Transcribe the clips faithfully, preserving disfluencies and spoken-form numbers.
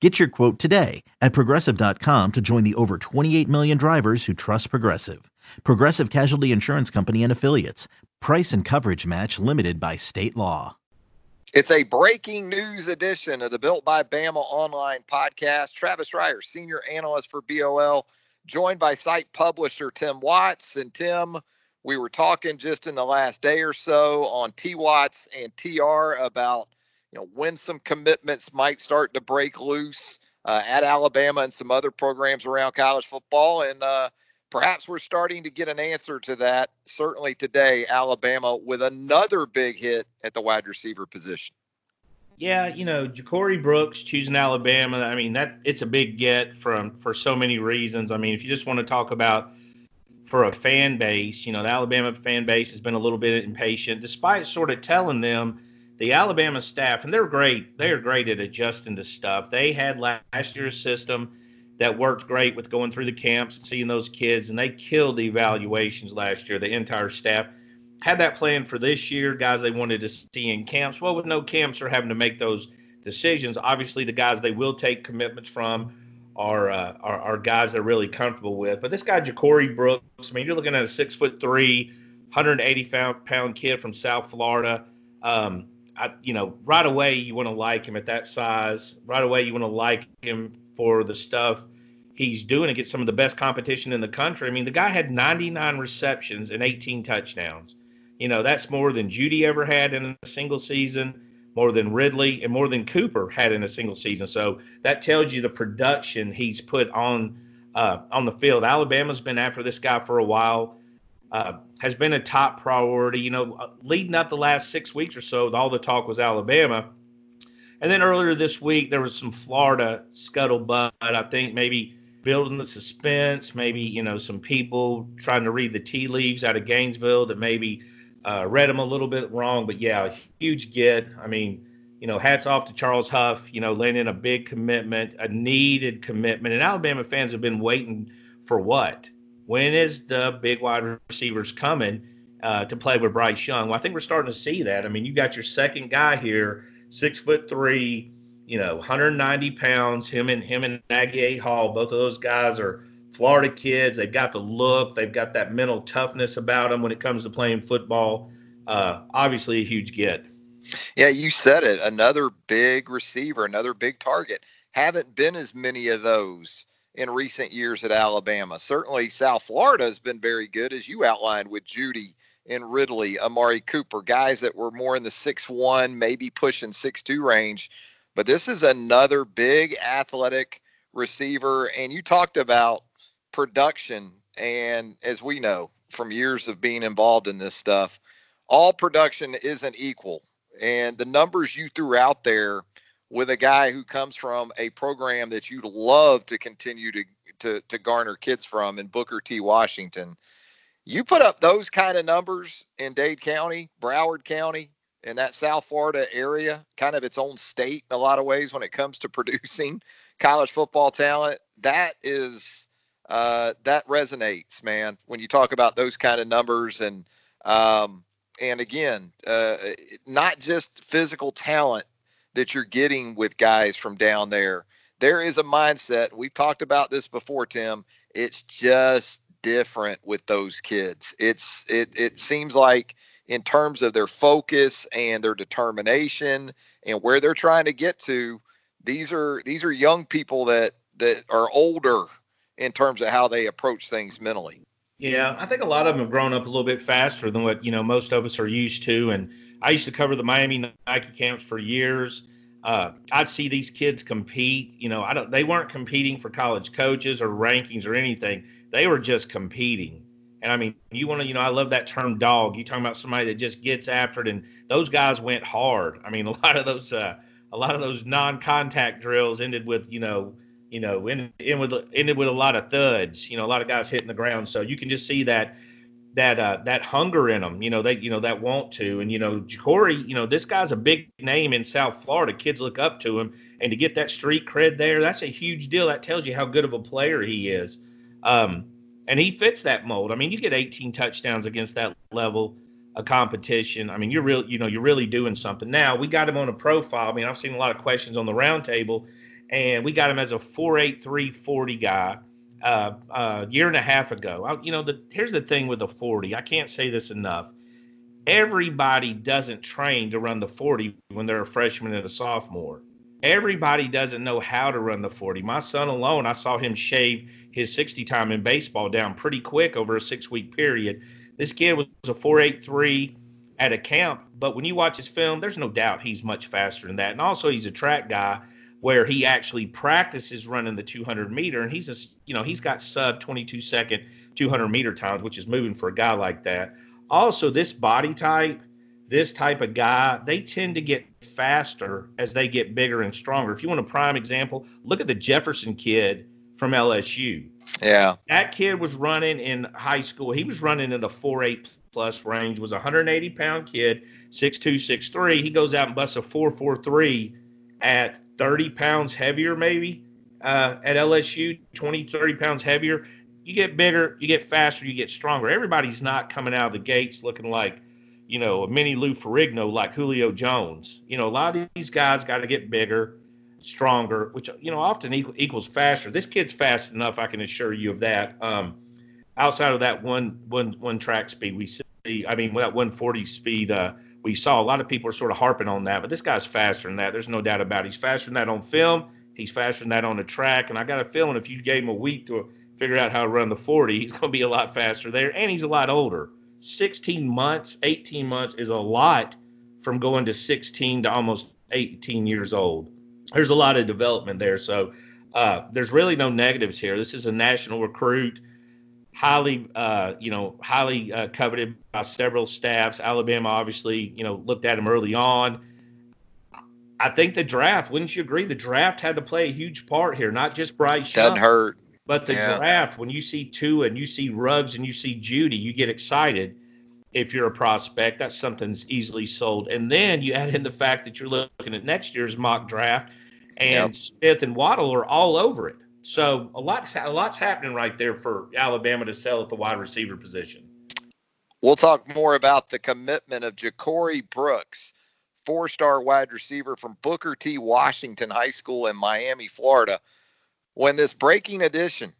Get your quote today at Progressive dot com to join the over twenty-eight million drivers who trust Progressive. Progressive Casualty Insurance Company and Affiliates. Price and coverage match limited by state law. It's a breaking news edition of the Built by Bama Online podcast. Travis Reier, senior analyst for B O L, joined by site publisher Tim Watts. And Tim, we were talking just in the last day or so on T. Watts and T R about You know, when some commitments might start to break loose uh, at Alabama and some other programs around college football. And uh, perhaps we're starting to get an answer to that, certainly today, Alabama with another big hit at the wide receiver position. Yeah, you know, Ja'Cory Brooks choosing Alabama, I mean, that it's a big get from for so many reasons. I mean, if you just want to talk about for a fan base, you know, the Alabama fan base has been a little bit impatient, despite sort of telling them, the Alabama staff, and they're great. They are great at adjusting to stuff. They had last year's system that worked great with going through the camps and seeing those kids, and they killed the evaluations last year. The entire staff had that plan for this year, guys they wanted to see in camps. Well, with no camps, they're having to make those decisions. Obviously, the guys they will take commitments from are uh, are, are guys they're really comfortable with. But this guy, Ja'Cory Brooks, I mean, you're looking at a six foot three, one hundred eighty pound kid from South Florida. Um I, you know, right away you want to like him at that size. Right away you want to like him for the stuff he's doing against some of the best competition in the country. I mean, the guy had ninety-nine receptions and eighteen touchdowns. You know, that's more than Judy ever had in a single season, more than Ridley, and more than Cooper had in a single season. So that tells you the production he's put on uh, on the field. Alabama's been after this guy for a while. Uh, has been a top priority, you know, leading up the last six weeks or so. All the talk was Alabama. And then earlier this week, there was some Florida scuttlebutt, I think maybe building the suspense, maybe, you know, some people trying to read the tea leaves out of Gainesville that maybe uh, read them a little bit wrong. But, yeah, a huge get. I mean, you know, hats off to Charles Huff, you know, landing a big commitment, a needed commitment. And Alabama fans have been waiting for what? When is the big wide receivers coming uh, to play with Bryce Young? Well, I think we're starting to see that. I mean, you got your second guy here, six foot three, you know, one hundred ninety pounds. Him and him and Nagy Hall, both of those guys are Florida kids. They've got the look. They've got that mental toughness about them when it comes to playing football. Uh, obviously, a huge get. Yeah, you said it. Another big receiver, another big target. Haven't been as many of those in recent years at Alabama. Certainly South Florida has been very good, as you outlined, with Judy and Ridley, Amari Cooper, guys that were more in the six one, maybe pushing six two range. But this is another big athletic receiver. And you talked about production. And as we know from years of being involved in this stuff, all production isn't equal. And the numbers you threw out there with a guy who comes from a program that you'd love to continue to, to, to garner kids from in Booker T. Washington. You put up those kind of numbers in Dade County, Broward County, and that South Florida area, kind of its own state in a lot of ways when it comes to producing college football talent. That is, uh, that resonates, man, when you talk about those kind of numbers. And, um, and again, uh, not just physical talent that you're getting with guys from down there. There is a mindset. We've talked about this before, Tim. It's just different with those kids. It's it it seems like in terms of their focus and their determination and where they're trying to get to, these are these are young people that that are older in terms of how they approach things mentally. Yeah, I think a lot of them have grown up a little bit faster than what, you know, most of us are used to. And I used to cover the Miami Nike camps for years. Uh, I'd see these kids compete. You know, I don't. They weren't competing for college coaches or rankings or anything. They were just competing. And, I mean, you want to, you know, I love that term dog. You're talking about somebody that just gets after it. And those guys went hard. I mean, a lot of those uh, a lot of those non-contact drills ended with, you know, you know, ended, ended, with, ended with a lot of thuds, you know, a lot of guys hitting the ground. So you can just see that that uh, that hunger in them, you know, they, you know, that want to. And, you know, Ja'Cory, you know, this guy's a big name in South Florida. Kids look up to him. And to get that street cred there, that's a huge deal. That tells you how good of a player he is. Um, and he fits that mold. I mean, you get eighteen touchdowns against that level of competition. I mean, you're real, you know, you're really doing something. Now, we got him on a profile. I mean, I've seen a lot of questions on the roundtable, and we got him as a four eight, three forty guy. Uh, a year and a half ago. I, you know, the, here's the thing with the forty. I can't say this enough. Everybody doesn't train to run the forty when they're a freshman and a sophomore. Everybody doesn't know how to run the forty. My son alone, I saw him shave his sixty time in baseball down pretty quick over a six-week period. This kid was a four eight three at a camp, but when you watch his film, there's no doubt he's much faster than that. And also he's a track guy, where he actually practices running the two hundred meter, and he's a, you know, he's got sub twenty-two second two hundred meter times, which is moving for a guy like that. Also, this body type, this type of guy, they tend to get faster as they get bigger and stronger. If you want a prime example, look at the Jefferson kid from L S U. Yeah, that kid was running in high school. He was running in the four eight plus range. Was a one hundred eighty pound kid, six two, six three. He goes out and busts a four four three at thirty pounds heavier, maybe, uh, at L S U, twenty, thirty pounds heavier. You get bigger, you get faster, you get stronger. Everybody's not coming out of the gates looking like, you know, a mini Lou Ferrigno, like Julio Jones. You know, a lot of these guys got to get bigger, stronger, which, you know, often equal, equals faster. This kid's fast enough, I can assure you of that. Um, outside of that one, one, one track speed we see, I mean, that one forty speed, uh, we saw a lot of people are sort of harping on that, but this guy's faster than that. There's no doubt about it. He's faster than that on film. He's faster than that on the track. And I got a feeling if you gave him a week to figure out how to run the forty, he's going to be a lot faster there. And he's a lot older. sixteen months, eighteen months is a lot from going to sixteen to almost eighteen years old. There's a lot of development there. So uh, there's really no negatives here. This is a national recruit. Highly, uh, you know, highly uh, coveted by several staffs. Alabama obviously, you know, looked at him early on. I think the draft, wouldn't you agree? The draft had to play a huge part here, not just Bryce Young. Doesn't hurt. But the yeah. draft, when you see Tua and you see Ruggs and you see Judy, you get excited if you're a prospect. That's something that's easily sold. And then you add in the fact that you're looking at next year's mock draft, and yep. Smith and Waddle are all over it. So a lot, a lot's happening right there for Alabama to sell at the wide receiver position. We'll talk more about the commitment of Ja'Cory Brooks, four-star wide receiver from Booker T. Washington High School in Miami, Florida, when this breaking edition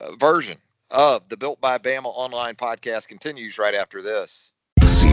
uh, version of the Built by Bama Online podcast continues right after this. C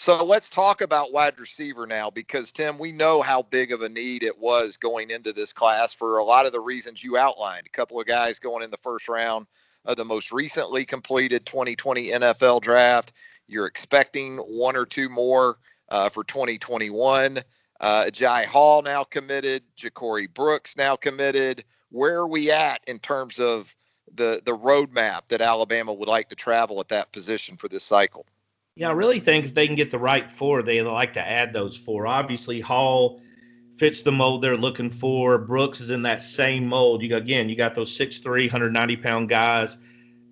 So let's talk about wide receiver now, because, Tim, we know how big of a need it was going into this class for a lot of the reasons you outlined. A couple of guys going in the first round of the most recently completed twenty twenty N F L draft. You're expecting one or two more uh, for twenty twenty-one. Uh, Jai Hall now committed. Ja'Cory Brooks now committed. Where are we at in terms of the, the roadmap that Alabama would like to travel at that position for this cycle? Yeah, I really think if they can get the right four, they like to add those four. Obviously, Hall fits the mold they're looking for. Brooks is in that same mold. You Again, you got those six three, one ninety pound guys,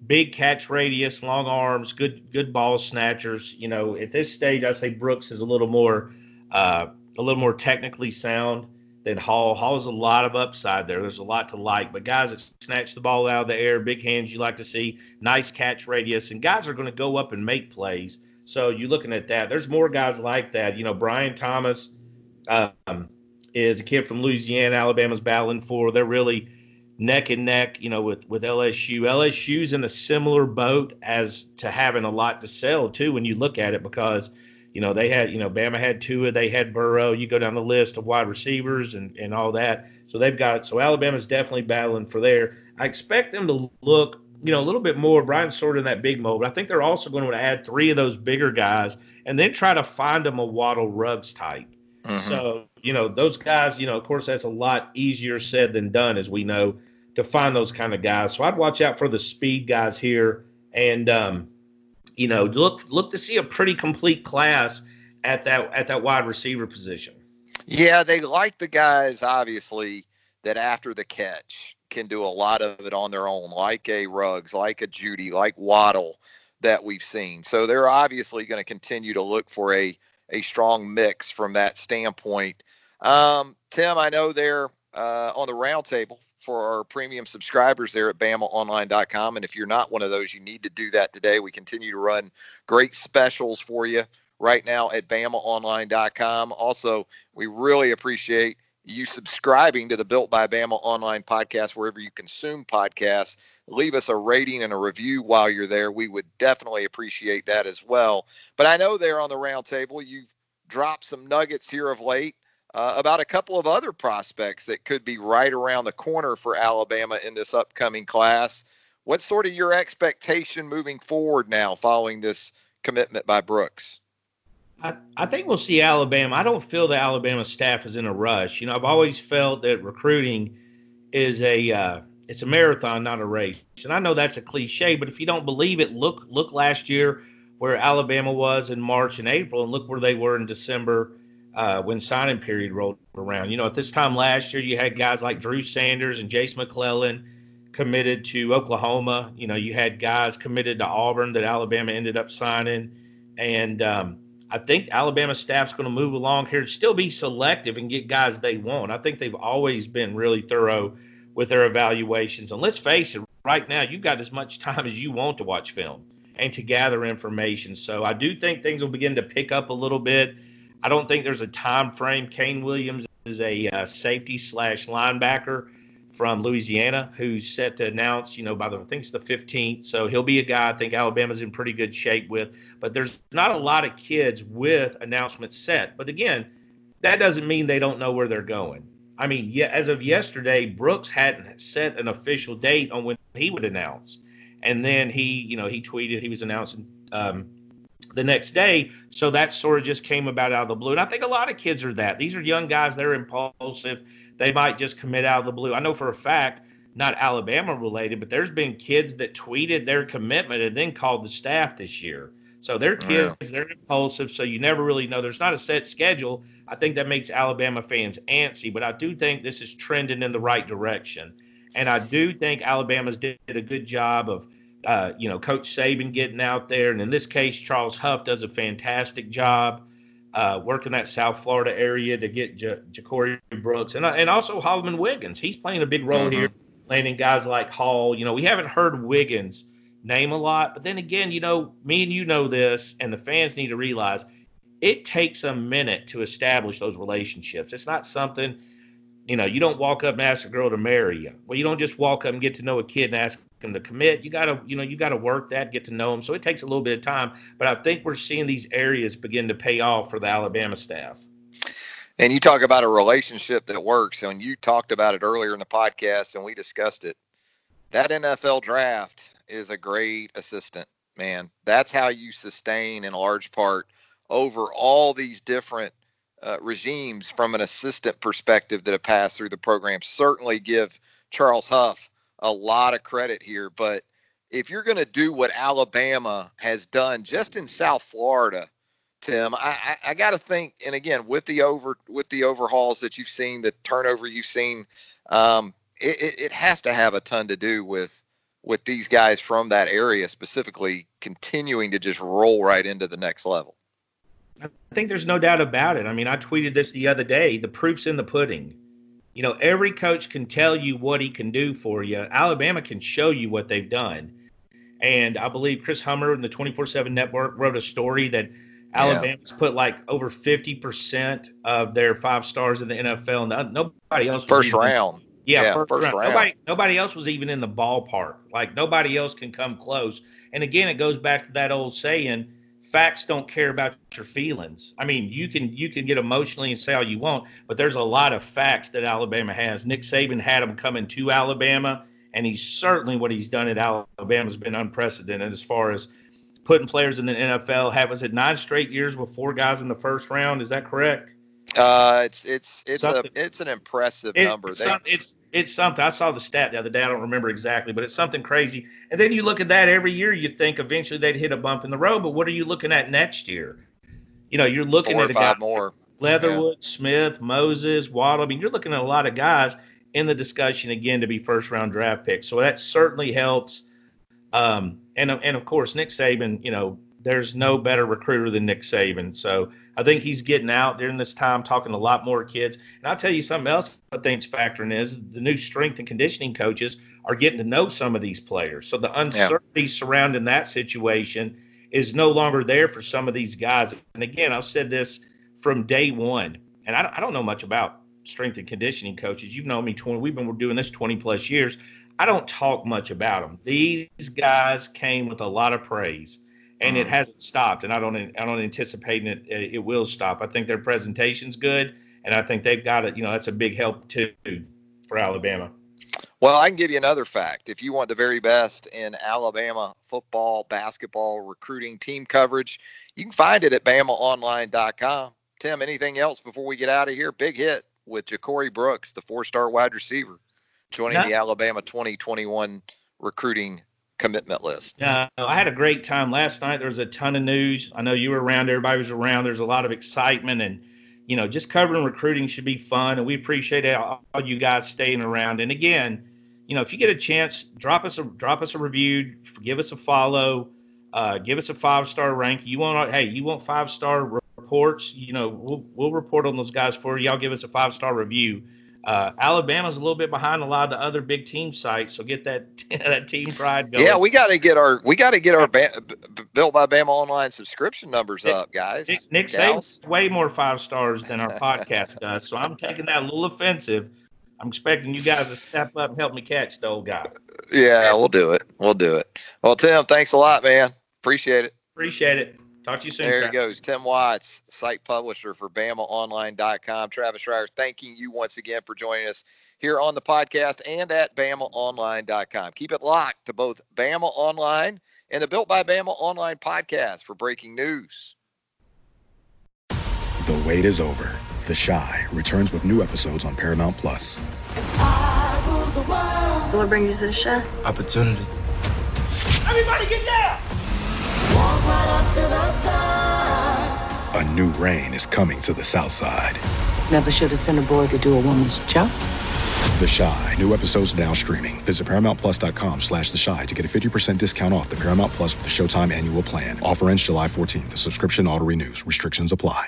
big catch radius, long arms, good good ball snatchers. You know, at this stage, I say Brooks is a little more uh, a little more technically sound than Hall. Hall's a lot of upside there. There's a lot to like. But guys that snatch the ball out of the air, big hands you like to see, nice catch radius, and guys are going to go up and make plays. So you're looking at that. There's more guys like that. You know, Brian Thomas um, is a kid from Louisiana. Alabama's battling for. They're really neck and neck, you know, with, with L S U. L S U's in a similar boat as to having a lot to sell, too, when you look at it, because, you know, they had, you know, Bama had Tua, they had Burrow. You go down the list of wide receivers and, and all that. So they've got it. So Alabama's definitely battling for there. I expect them to look you know, a little bit more. Brian's sort of in that big mode, but I think they're also going to add three of those bigger guys and then try to find them a Waddle Ruggs type. Mm-hmm. So, you know, those guys, you know, of course, that's a lot easier said than done, as we know, to find those kind of guys. So I'd watch out for the speed guys here and, um, you know, look look to see a pretty complete class at that at that wide receiver position. Yeah, they like the guys, obviously, that after the catch can do a lot of it on their own, like a Ruggs, like a Judy, like Waddle that we've seen. So they're obviously going to continue to look for a, a strong mix from that standpoint. Um, Tim, I know they're uh, on the roundtable for our premium subscribers there at Bama Online dot com. And if you're not one of those, you need to do that today. We continue to run great specials for you right now at Bama Online dot com. Also, we really appreciate you subscribing to the Built by Bama Online podcast, wherever you consume podcasts. Leave us a rating and a review while you're there. We would definitely appreciate that as well. But I know there on the roundtable, you've dropped some nuggets here of late uh, about a couple of other prospects that could be right around the corner for Alabama in this upcoming class. What's sort of your expectation moving forward now following this commitment by Brooks? I, I think we'll see Alabama. I don't feel the Alabama staff is in a rush. You know, I've always felt that recruiting is a uh, it's a marathon, not a race. And I know that's a cliche, but if you don't believe it, look look last year where Alabama was in March and April, and look where they were in December uh, when signing period rolled around. You know, at this time last year, you had guys like Drew Sanders and Jase McClellan committed to Oklahoma. You know, you had guys committed to Auburn that Alabama ended up signing, and um, I think Alabama staff's going to move along here and still be selective and get guys they want. I think they've always been really thorough with their evaluations. And let's face it, right now you've got as much time as you want to watch film and to gather information. So I do think things will begin to pick up a little bit. I don't think there's a time frame. Kane Williams is a uh, safety slash linebacker from Louisiana who's set to announce, you know, by the, I think it's the fifteenth. So he'll be a guy I think Alabama's in pretty good shape with. But there's not a lot of kids with announcements set. But again, that doesn't mean they don't know where they're going. I mean, yeah, as of yesterday, Brooks hadn't set an official date on when he would announce. And then he, you know, he tweeted he was announcing um, the next day. So that sort of just came about out of the blue. And I think a lot of kids are that. These are young guys. They're impulsive. They might just commit out of the blue. I know for a fact, not Alabama related, but there's been kids that tweeted their commitment and then called the staff this year. So they're kids, yeah. They're impulsive, so you never really know. There's not a set schedule. I think that makes Alabama fans antsy, but I do think this is trending in the right direction. And I do think Alabama's did a good job of, uh, you know, Coach Saban getting out there. And in this case, Charles Huff does a fantastic job. Uh, working that South Florida area to get ja- Ja'Cory Brooks and uh, and also Holloman Wiggins. He's playing a big role mm-hmm. here, landing guys like Hall. You know, we haven't heard Wiggins' name a lot, but then again, you know, me and you know this, and the fans need to realize it takes a minute to establish those relationships. It's not something, you know, you don't walk up and ask a girl to marry you. Well, you don't just walk up and get to know a kid and ask them to commit. You gotta, you know, you gotta work that, get to know them. So it takes a little bit of time, but I think we're seeing these areas begin to pay off for the Alabama staff. And you talk about a relationship that works, and you talked about it earlier in the podcast, and we discussed it. That N F L draft is a great assistant, man. That's how you sustain, in large part, over all these different uh, regimes from an assistant perspective that have passed through the program. Certainly give Charles Huff a lot of credit here, but if you're going to do what Alabama has done just in South Florida, Tim, I, I, I got to think. And again, with the over with the overhauls that you've seen, the turnover you've seen, um, it, it, it has to have a ton to do with with these guys from that area specifically continuing to just roll right into the next level. I think there's no doubt about it. I mean, I tweeted this the other day. The proof's in the pudding. You know, every coach can tell you what he can do for you. Alabama can show you what they've done. And I believe Chris Hummer in the twenty-four seven Network wrote a story that Alabama's yeah. put like over fifty percent of their five stars in the N F L. And nobody else. First was even, round. Yeah, yeah first, first round. round. Nobody, nobody else was even in the ballpark. Like, nobody else can come close. And again, it goes back to that old saying, facts don't care about your feelings. I mean, you can you can get emotionally and say all you want, but there's a lot of facts that Alabama has. Nick Saban had them coming to Alabama, And he's certainly what he's done at Alabama has been unprecedented as far as putting players in the N F L. Have was it nine straight years with four guys in the first round? Is that correct? Uh, it's it's it's something. a it's an impressive it, number. It's, they, some, it's it's something. I saw the stat the other day. I don't remember exactly, but it's something crazy. And then you look at that every year. You think eventually they'd hit a bump in the road. But what are you looking at next year? You know, you're looking four at or a five guy, more. Leatherwood, yeah. Smith, Moses, Waddle. I mean, you're looking at a lot of guys in the discussion again to be first round draft picks. So that certainly helps. Um, and and of course, Nick Saban. You know, there's no better recruiter than Nick Saban. So I think he's getting out during this time, talking to a lot more kids. And I'll tell you something else I think's factoring is the new strength and conditioning coaches are getting to know some of these players. So the uncertainty yeah. surrounding that situation is no longer there for some of these guys. And again, I've said this from day one, and I don't, I don't know much about strength and conditioning coaches. You've known me twenty. We've been doing this twenty plus years. I don't talk much about them. These guys came with a lot of praise. And it hasn't stopped, and I don't I don't anticipate it it will stop. I think their presentation's good, and I think they've got it. You know, that's a big help, too, for Alabama. Well, I can give you another fact. If you want the very best in Alabama football, basketball, recruiting, team coverage, you can find it at Bama Online dot com. Tim, anything else before we get out of here? Big hit with Ja'Cory Brooks, the four-star wide receiver, joining no. the Alabama twenty twenty-one recruiting commitment list. Uh, I had a great time last night. There was a ton of news. I know you were around. Everybody was around. There's a lot of excitement, and you know, just covering recruiting should be fun. And we appreciate all, all you guys staying around. And again, you know, if you get a chance, drop us a drop us a review, give us a follow, uh, give us a five star rank. You want hey, you want five star reports? You know, we'll we'll report on those guys for you. Y'all give us a five star review. Uh, Alabama's a little bit behind a lot of the other big team sites, so get that that team pride going. Yeah, we got to get our we got to get our ba- B- Built by Bama Online subscription numbers Nick, up, guys. Nick, Nick Saban's way more five stars than our podcast does, so I'm taking that a little offensive. I'm expecting you guys to step up and help me catch the old guy. Yeah, we'll do it. We'll do it. Well, Tim, thanks a lot, man. Appreciate it. Appreciate it. Talk to you soon. There Travis. He goes. Tim Watts, site publisher for Bama Online dot com. Travis Reier, thanking you once again for joining us here on the podcast and at Bama Online dot com. Keep it locked to both Bama Online and the Built by Bama Online podcast for breaking news. The wait is over. The Chi returns with new episodes on Paramount Plus. What brings you to the Chi? Opportunity. Everybody get down! Right up to the side. A new rain is coming to the South Side. Never should have sent a boy to do a woman's job. The Chi. New episodes now streaming. Visit Paramount Plus dot com slash The Chi to get a fifty percent discount off the Paramount Plus with the Showtime annual plan. Offer ends July fourteenth. The subscription auto renews. Restrictions apply.